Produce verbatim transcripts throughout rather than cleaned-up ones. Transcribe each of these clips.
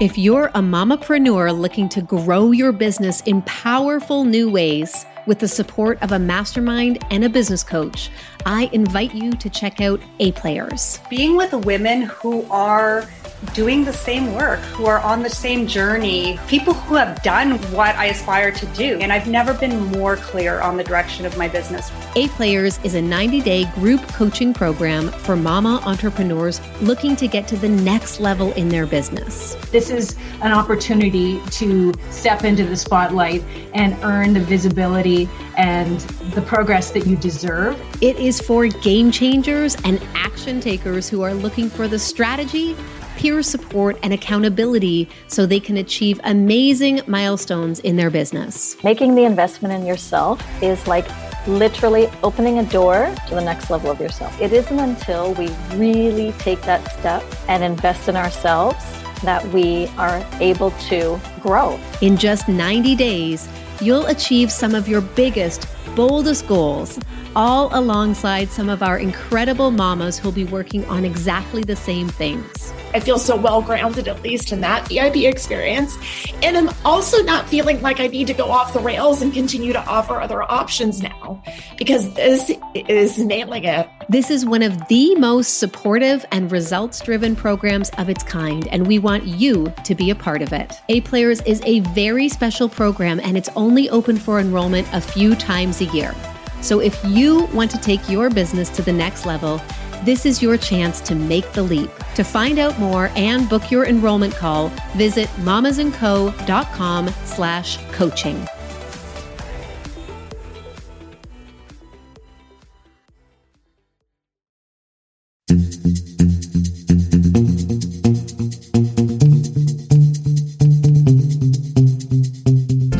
If you're a mamapreneur looking to grow your business in powerful new ways with the support of a mastermind and a business coach, I invite you to check out A Players. Being with women who are doing the same work, who are on the same journey, people who have done what I aspire to do. And I've never been more clear on the direction of my business. A Players is a ninety-day group coaching program for mama entrepreneurs looking to get to the next level in their business. This is an opportunity to step into the spotlight and earn the visibility and the progress that you deserve. It is for game changers and action takers who are looking for the strategy, peer support, and accountability so they can achieve amazing milestones in their business. Making the investment in yourself is like literally opening a door to the next level of yourself. It isn't until we really take that step and invest in ourselves that we are able to grow. In just ninety days, you'll achieve some of your biggest, boldest goals, all alongside some of our incredible mamas who'll be working on exactly the same things. I feel so well-grounded, at least in that E I B experience. And I'm also not feeling like I need to go off the rails and continue to offer other options now, because this is nailing it. This is one of the most supportive and results-driven programs of its kind, and we want you to be a part of it. A Players is a very special program, and it's only open for enrollment a few times a year. So if you want to take your business to the next level, this is your chance to make the leap. To find out more and book your enrollment call, visit mamasandco.com slash coaching.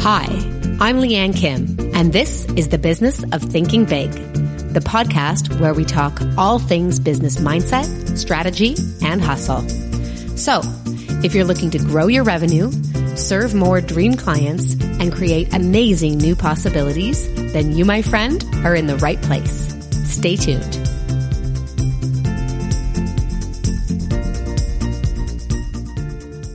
Hi, I'm Lianne Kim, and this is the Business of Thinking Big, the podcast where we talk all things business mindset, strategy, and hustle. So, if you're looking to grow your revenue, serve more dream clients, and create amazing new possibilities, then you, my friend, are in the right place. Stay tuned.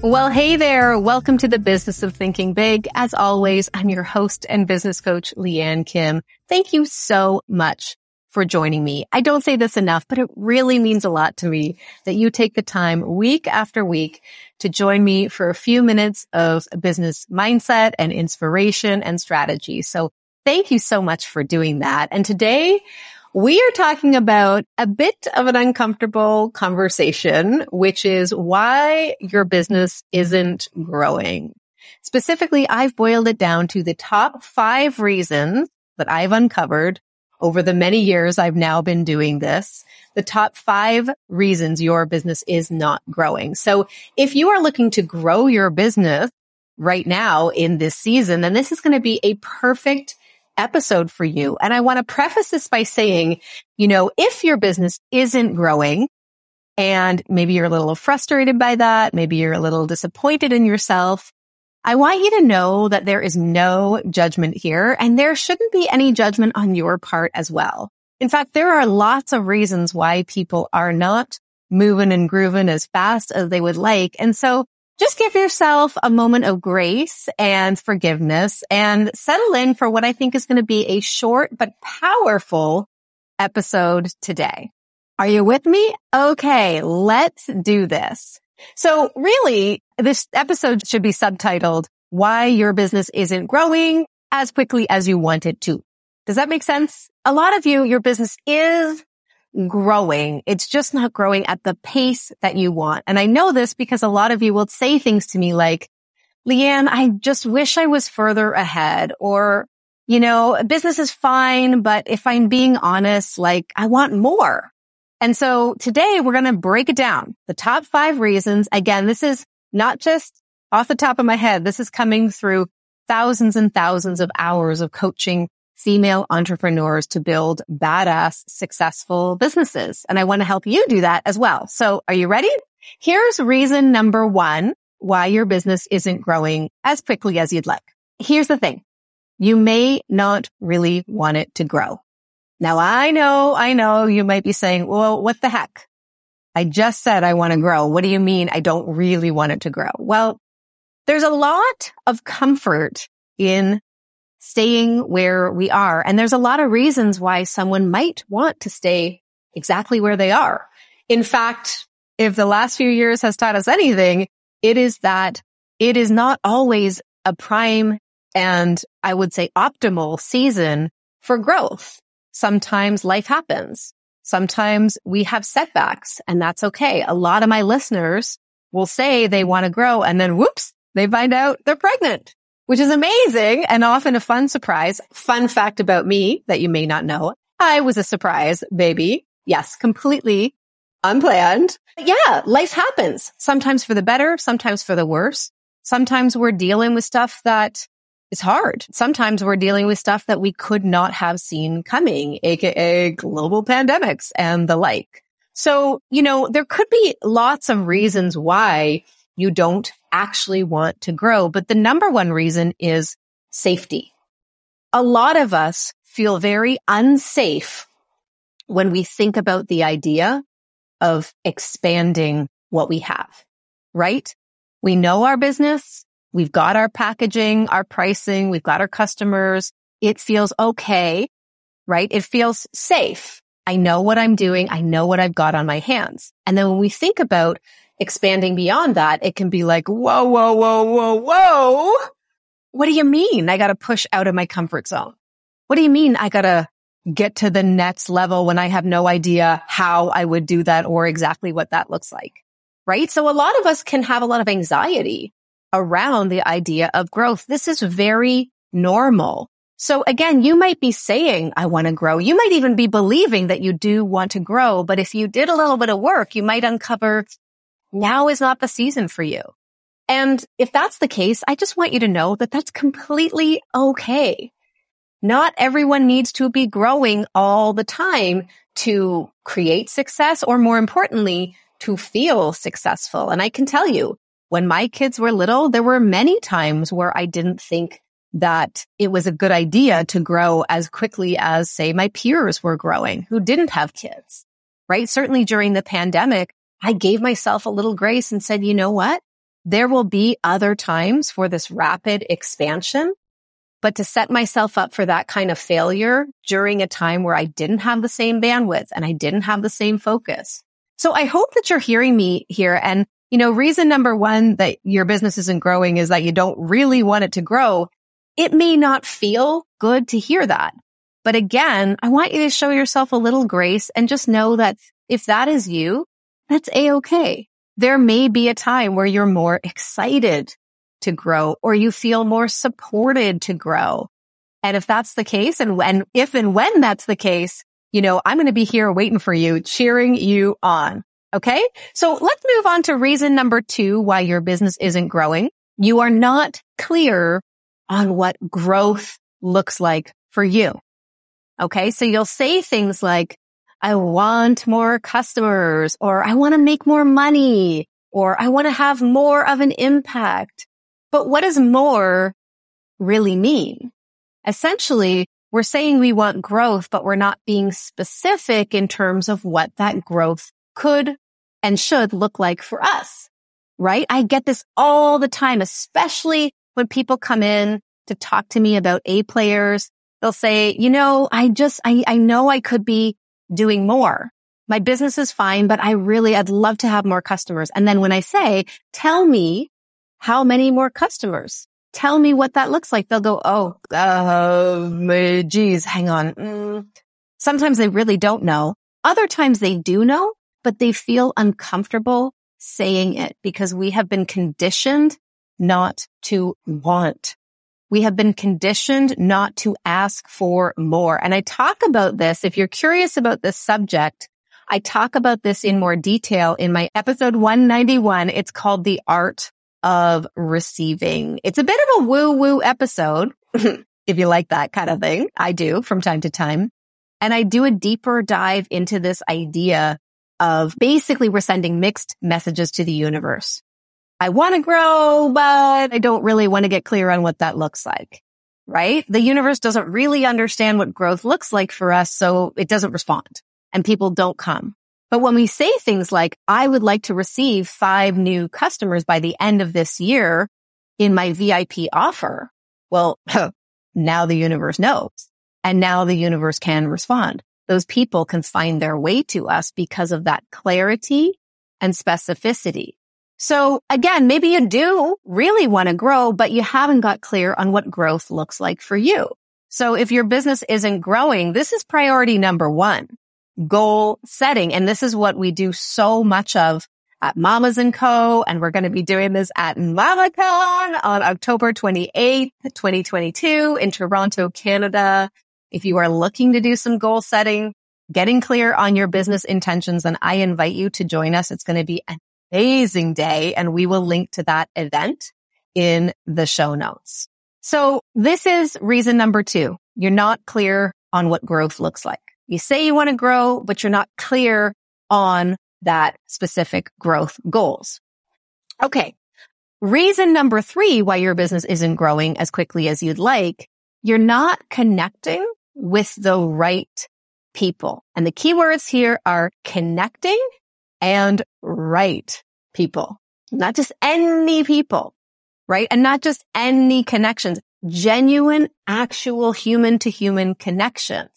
Well, hey there. Welcome to the Business of Thinking Big. As always, I'm your host and business coach, Lianne Kim. Thank you so much for joining me. I don't say this enough, but it really means a lot to me that you take the time week after week to join me for a few minutes of business mindset and inspiration and strategy. So thank you so much for doing that. And today, we are talking about a bit of an uncomfortable conversation, which is why your business isn't growing. Specifically, I've boiled it down to the top five reasons that I've uncovered over the many years I've now been doing this, the top five reasons your business is not growing. So if you are looking to grow your business right now in this season, then this is going to be a perfect episode for you. And I want to preface this by saying, you know, if your business isn't growing and maybe you're a little frustrated by that, maybe you're a little disappointed in yourself, I want you to know that there is no judgment here, and there shouldn't be any judgment on your part as well. In fact, there are lots of reasons why people are not moving and grooving as fast as they would like. And so just give yourself a moment of grace and forgiveness and settle in for what I think is going to be a short but powerful episode today. Are you with me? Okay, let's do this. So really, this episode should be subtitled, Why Your Business Isn't Growing as Quickly as You Want It To. Does that make sense? A lot of you, your business is growing. It's just not growing at the pace that you want. And I know this because a lot of you will say things to me like, Lianne, I just wish I was further ahead. Or, you know, business is fine, but if I'm being honest, like I want more. And so today we're going to break it down. The top five reasons. Again, this is not just off the top of my head. This is coming through thousands and thousands of hours of coaching female entrepreneurs to build badass, successful businesses. And I want to help you do that as well. So are you ready? Here's reason number one, why your business isn't growing as quickly as you'd like. Here's the thing. You may not really want it to grow. Now, I know, I know you might be saying, well, what the heck? I just said I want to grow. What do you mean I don't really want it to grow? Well, there's a lot of comfort in staying where we are. And there's a lot of reasons why someone might want to stay exactly where they are. In fact, if the last few years has taught us anything, it is that it is not always a prime and I would say optimal season for growth. Sometimes life happens. Sometimes we have setbacks, and that's okay. A lot of my listeners will say they want to grow and then whoops, they find out they're pregnant, which is amazing and often a fun surprise. Fun fact about me that you may not know, I was a surprise baby. Yes, completely unplanned. But yeah, life happens, sometimes for the better, sometimes for the worse. Sometimes we're dealing with stuff that is hard. Sometimes we're dealing with stuff that we could not have seen coming, aka global pandemics and the like. So, you know, there could be lots of reasons why you don't actually want to grow, but the number one reason is safety. A lot of us feel very unsafe when we think about the idea of expanding what we have, right? We know our business. We've got our packaging, our pricing. We've got our customers. It feels okay, right? It feels safe. I know what I'm doing. I know what I've got on my hands. And then when we think about expanding beyond that, it can be like, whoa, whoa, whoa, whoa, whoa. What do you mean I got to push out of my comfort zone? What do you mean I got to get to the next level when I have no idea how I would do that or exactly what that looks like, right? So a lot of us can have a lot of anxiety around the idea of growth. This is very normal. So again, you might be saying, I want to grow. You might even be believing that you do want to grow. But if you did a little bit of work, you might uncover now is not the season for you. And if that's the case, I just want you to know that that's completely okay. Not everyone needs to be growing all the time to create success or, more importantly, to feel successful. And I can tell you, when my kids were little, there were many times where I didn't think that it was a good idea to grow as quickly as, say, my peers were growing who didn't have kids, right? Certainly during the pandemic, I gave myself a little grace and said, you know what? There will be other times for this rapid expansion, but to set myself up for that kind of failure during a time where I didn't have the same bandwidth and I didn't have the same focus. So I hope that you're hearing me here. And you know, reason number one that your business isn't growing is that you don't really want it to grow. It may not feel good to hear that. But again, I want you to show yourself a little grace and just know that if that is you, that's a-okay. There may be a time where you're more excited to grow or you feel more supported to grow. And if that's the case, and when, if and when that's the case, you know, I'm going to be here waiting for you, cheering you on. Okay, so let's move on to reason number two why your business isn't growing. You are not clear on what growth looks like for you. Okay, so you'll say things like, I want more customers, or I want to make more money, or I want to have more of an impact. But what does more really mean? Essentially, we're saying we want growth, but we're not being specific in terms of what that growth could and should look like for us, right? I get this all the time, especially when people come in to talk to me about A Players. They'll say, you know, I just, I, I know I could be doing more. My business is fine, but I really, I'd love to have more customers. And then when I say, tell me how many more customers, tell me what that looks like. They'll go, oh, uh, geez, hang on. Mm. Sometimes they really don't know. Other times they do know, but they feel uncomfortable saying it because we have been conditioned not to want. We have been conditioned not to ask for more. And I talk about this. If you're curious about this subject, I talk about this in more detail in my episode one ninety-one. It's called The Art of Receiving. It's a bit of a woo-woo episode, if you like that kind of thing. I do from time to time. And I do a deeper dive into this idea of basically we're sending mixed messages to the universe. I want to grow, but I don't really want to get clear on what that looks like, right? The universe doesn't really understand what growth looks like for us, so it doesn't respond and people don't come. But when we say things like, I would like to receive five new customers by the end of this year in my V I P offer, well, now the universe knows. And now the universe can respond. Those people can find their way to us because of that clarity and specificity. So again, maybe you do really want to grow, but you haven't got clear on what growth looks like for you. So if your business isn't growing, this is priority number one, goal setting. And this is what we do so much of at Mamas and Co. And we're going to be doing this at MamaCon on October twenty-eighth, twenty twenty-two in Toronto, Canada. If you are looking to do some goal setting, getting clear on your business intentions, then I invite you to join us. It's going to be an amazing day, and we will link to that event in the show notes. So this is reason number two. You're not clear on what growth looks like. You say you want to grow, but you're not clear on that specific growth goals. Okay. Reason number three why your business isn't growing as quickly as you'd like, you're not connecting with the right people. And the key words here are connecting and right people, not just any people, right? And not just any connections, genuine, actual human to human connections.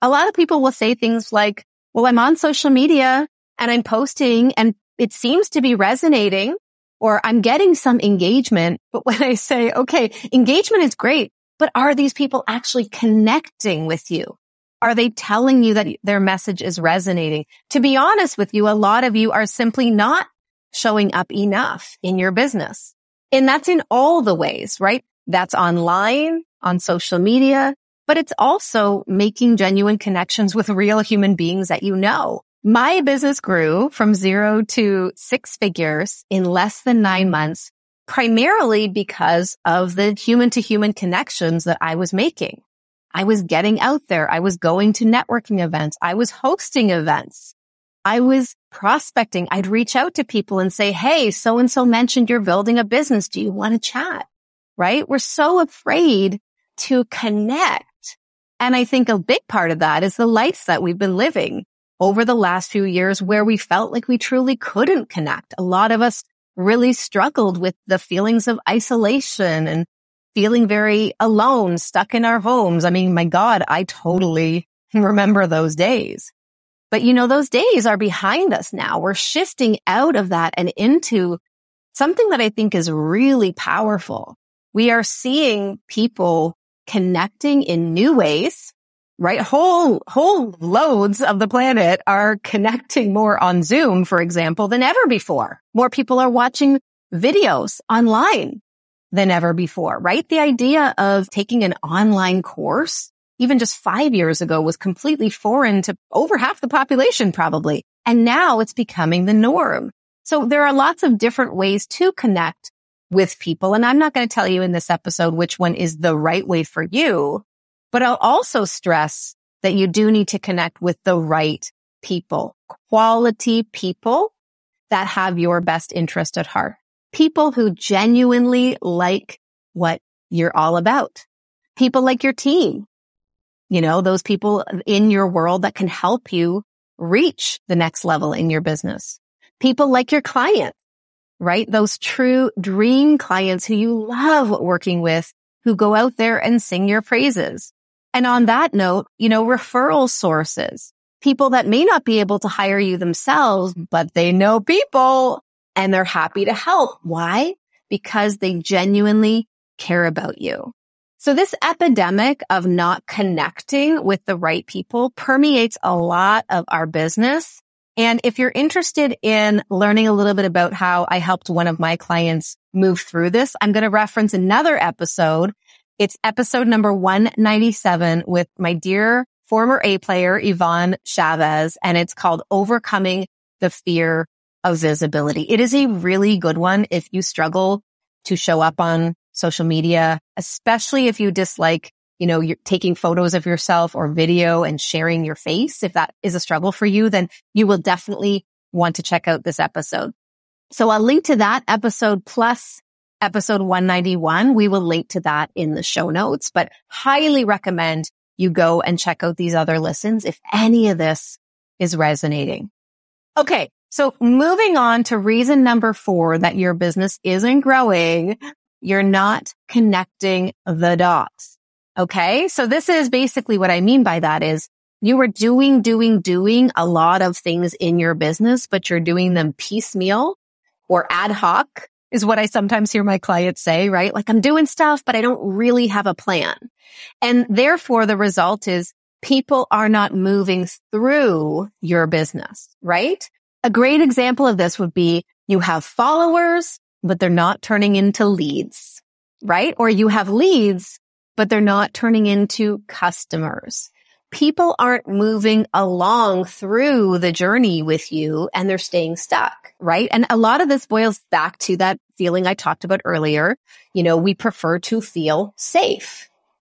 A lot of people will say things like, well, I'm on social media and I'm posting and it seems to be resonating, or I'm getting some engagement. But when I say, okay, engagement is great, but are these people actually connecting with you? Are they telling you that their message is resonating? To be honest with you, a lot of you are simply not showing up enough in your business. And that's in all the ways, right? That's online, on social media, but it's also making genuine connections with real human beings that you know. My business grew from zero to six figures in less than nine months, primarily because of the human-to-human connections that I was making. I was getting out there. I was going to networking events. I was hosting events. I was prospecting. I'd reach out to people and say, hey, so-and-so mentioned you're building a business. Do you want to chat? Right? We're so afraid to connect. And I think a big part of that is the life that we've been living over the last few years where we felt like we truly couldn't connect. A lot of us really struggled with the feelings of isolation and feeling very alone, stuck in our homes. I mean, my God, I totally remember those days. But you know, those days are behind us now. We're shifting out of that and into something that I think is really powerful. We are seeing people connecting in new ways, right? Whole, whole loads of the planet are connecting more on Zoom, for example, than ever before. More people are watching videos online than ever before, right? The idea of taking an online course, even just five years ago, was completely foreign to over half the population probably. And now it's becoming the norm. So there are lots of different ways to connect with people. And I'm not going to tell you in this episode which one is the right way for you, but I'll also stress that you do need to connect with the right people, quality people that have your best interest at heart. People who genuinely like what you're all about. People like your team. You know, those people in your world that can help you reach the next level in your business. People like your clients, right? Those true dream clients who you love working with, who go out there and sing your praises. And on that note, you know, referral sources. People that may not be able to hire you themselves, but they know people. And they're happy to help. Why? Because they genuinely care about you. So this epidemic of not connecting with the right people permeates a lot of our business. And if you're interested in learning a little bit about how I helped one of my clients move through this, I'm going to reference another episode. It's episode number one ninety-seven with my dear former A player, Yvonne Chavez, and it's called Overcoming the Fear of Visibility. It is a really good one if you struggle to show up on social media, especially if you dislike, you know, you're taking photos of yourself or video and sharing your face. If that is a struggle for you, then you will definitely want to check out this episode. So I'll link to that episode plus episode one ninety-one. We will link to that in the show notes, but highly recommend you go and check out these other listens if any of this is resonating. Okay. So moving on to reason number four that your business isn't growing, you're not connecting the dots. Okay. So this is basically what I mean by that is you were doing, doing, doing a lot of things in your business, but you're doing them piecemeal or ad hoc is what I sometimes hear my clients say, right? Like I'm doing stuff, but I don't really have a plan. And therefore the result is people are not moving through your business, right? A great example of this would be you have followers, but they're not turning into leads, right? Or you have leads, but they're not turning into customers. People aren't moving along through the journey with you and they're staying stuck, right? And a lot of this boils back to that feeling I talked about earlier. You know, we prefer to feel safe.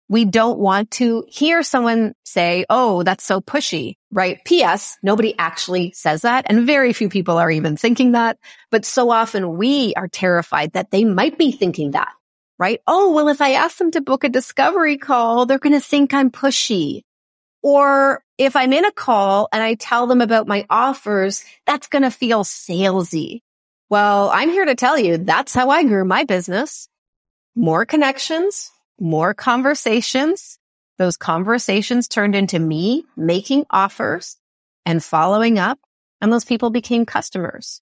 We don't want to hear someone say, oh, that's so pushy, right? P S Nobody actually says that. And very few people are even thinking that. But so often we are terrified that they might be thinking that, right? Oh, well, if I ask them to book a discovery call, they're going to think I'm pushy. Or if I'm in a call and I tell them about my offers, that's going to feel salesy. Well, I'm here to tell you that's how I grew my business. More connections. More conversations. Those conversations turned into me making offers and following up, and those people became customers.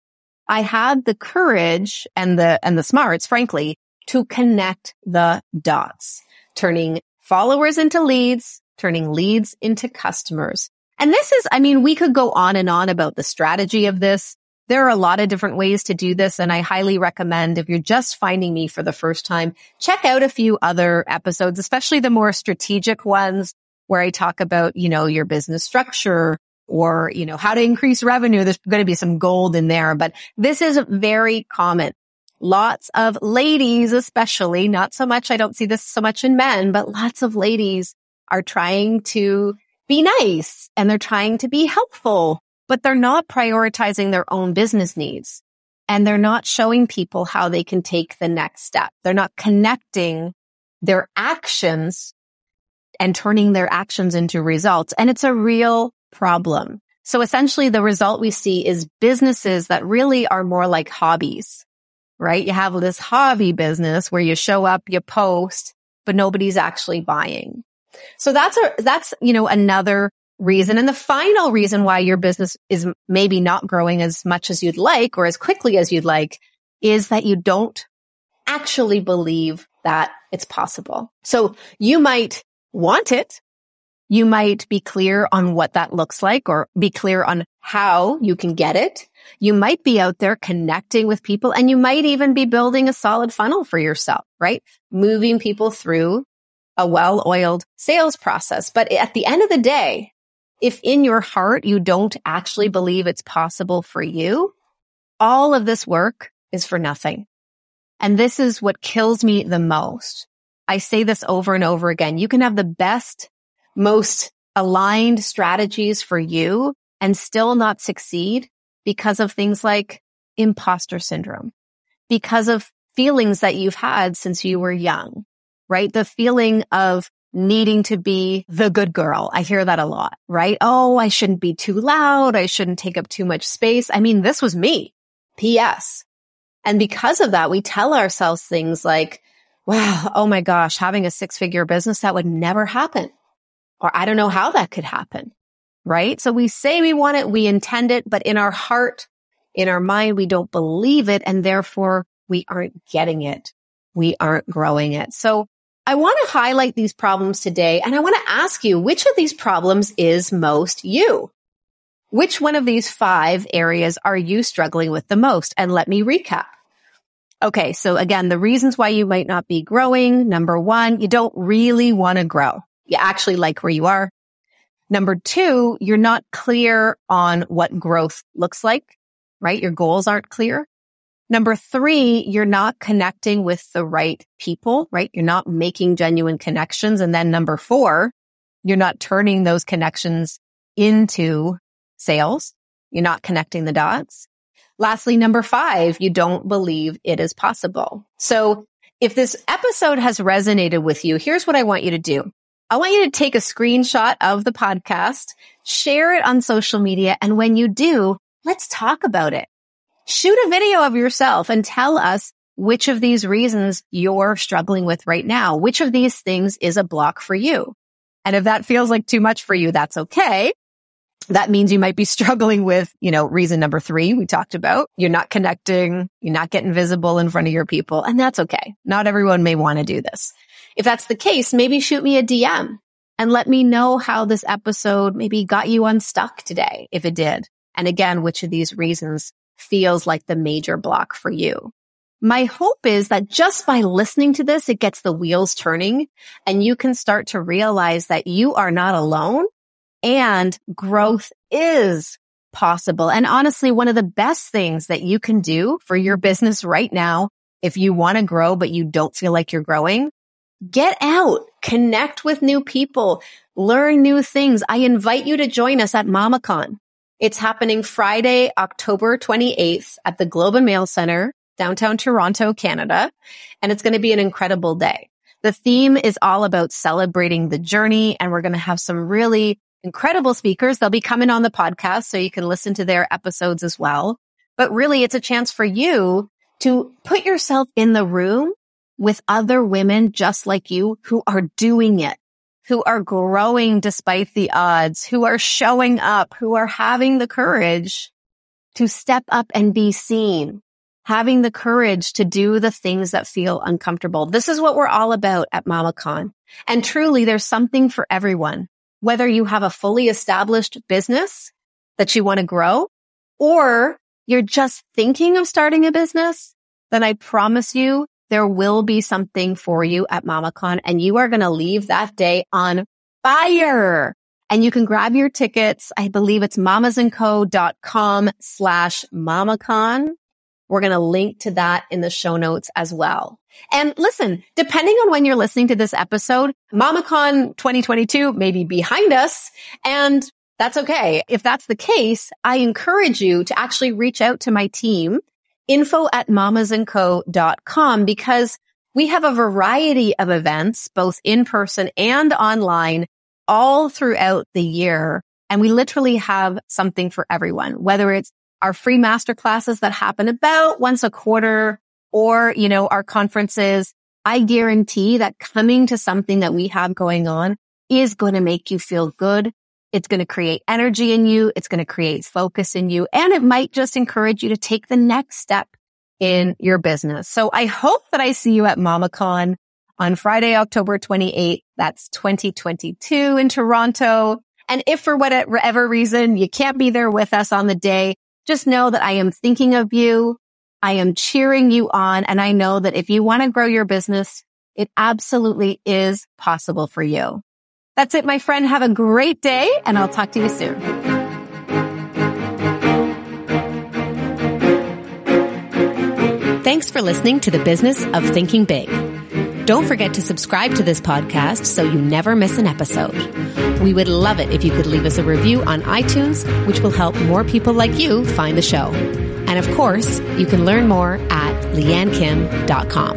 I had the courage and the and the smarts, frankly, to connect the dots, turning followers into leads, turning leads into customers. And this is, I mean, we could go on and on about the strategy of this. There are a lot of different ways to do this, and I highly recommend if you're just finding me for the first time, check out a few other episodes, especially the more strategic ones where I talk about, you know, your business structure or, you know, how to increase revenue. There's going to be some gold in there, but this is very common. Lots of ladies, especially, not so much, I don't see this so much in men, but lots of ladies are trying to be nice and they're trying to be helpful. But they're not prioritizing their own business needs and they're not showing people how they can take the next step. They're not connecting their actions and turning their actions into results. And it's a real problem. So essentially the result we see is businesses that really are more like hobbies, right? You have this hobby business where you show up, you post, but nobody's actually buying. So that's a, that's, you know, another reason. And the final reason why your business is maybe not growing as much as you'd like or as quickly as you'd like is that you don't actually believe that it's possible. So you might want it. You might be clear on what that looks like or be clear on how you can get it. You might be out there connecting with people and you might even be building a solid funnel for yourself, right? Moving people through a well-oiled sales process. But at the end of the day, if in your heart you don't actually believe it's possible for you, all of this work is for nothing. And this is what kills me the most. I say this over and over again. You can have the best, most aligned strategies for you and still not succeed because of things like imposter syndrome, because of feelings that you've had since you were young, right? The feeling of needing to be the good girl. I hear that a lot, right? Oh, I shouldn't be too loud. I shouldn't take up too much space. I mean, this was me. P S And because of that, we tell ourselves things like, wow, oh my gosh, having a six-figure business, that would never happen. Or I don't know how that could happen, right? So we say we want it, we intend it, but in our heart, in our mind, we don't believe it. And therefore, we aren't getting it. We aren't growing it. So I want to highlight these problems today, and I want to ask you, which of these problems is most you? Which one of these five areas are you struggling with the most? And let me recap. Okay, so again, the reasons why you might not be growing. Number one, you don't really want to grow. You actually like where you are. Number two, you're not clear on what growth looks like, right? Your goals aren't clear. Number three, you're not connecting with the right people, right? You're not making genuine connections. And then number four, you're not turning those connections into sales. You're not connecting the dots. Lastly, number five, you don't believe it is possible. So if this episode has resonated with you, here's what I want you to do. I want you to take a screenshot of the podcast, share it on social media, and when you do, Let's talk about it. Shoot a video of yourself and tell us which of these reasons you're struggling with right now. Which of these things is a block for you? And if that feels like too much for you, that's okay. That means you might be struggling with, you know, reason number three we talked about. You're not connecting. You're not getting visible in front of your people. And that's okay. Not everyone may want to do this. If that's the case, maybe shoot me a D M and let me know how this episode maybe got you unstuck today, if it did. And again, which of these reasons feels like the major block for you. My hope is that just by listening to this, it gets the wheels turning and you can start to realize that you are not alone and growth is possible. And honestly, one of the best things that you can do for your business right now, if you want to grow but you don't feel like you're growing, get out, connect with new people, learn new things. I invite you to join us at MamaCon. It's happening Friday, October twenty-eighth at the Globe and Mail Center, downtown Toronto, Canada, and it's going to be an incredible day. The theme is all about celebrating the journey, and we're going to have some really incredible speakers. They'll be coming on the podcast, so you can listen to their episodes as well. But really, it's a chance for you to put yourself in the room with other women just like you who are doing it, who are growing despite the odds, who are showing up, who are having the courage to step up and be seen. Having the courage to do the things that feel uncomfortable. This is what we're all about at MamaCon. And truly, there's something for everyone. Whether you have a fully established business that you want to grow, or you're just thinking of starting a business, then I promise you there will be something for you at MamaCon, and you are going to leave that day on fire. And you can grab your tickets. I believe it's mamasandco dot com slash MamaCon. We're going to link to that in the show notes as well. And listen, depending on when you're listening to this episode, MamaCon twenty twenty-two may be behind us, and that's okay. If that's the case, I encourage you to actually reach out to my team, info at mamas and co dot com, because we have a variety of events, both in person and online, all throughout the year. And we literally have something for everyone, whether it's our free masterclasses that happen about once a quarter, or, you know, our conferences. I guarantee that coming to something that we have going on is going to make you feel good. It's going to create energy in you. It's going to create focus in you. And it might just encourage you to take the next step in your business. So I hope that I see you at MamaCon on Friday, October twenty-eighth. That's twenty twenty-two in Toronto. And if for whatever reason you can't be there with us on the day, just know that I am thinking of you, I am cheering you on, and I know that if you want to grow your business, it absolutely is possible for you. That's it, my friend. Have a great day, and I'll talk to you soon. Thanks for listening to the Business of Thinking Big. Don't forget to subscribe to this podcast so you never miss an episode. We would love it if you could leave us a review on iTunes, which will help more people like you find the show. And of course, you can learn more at lianne kim dot com.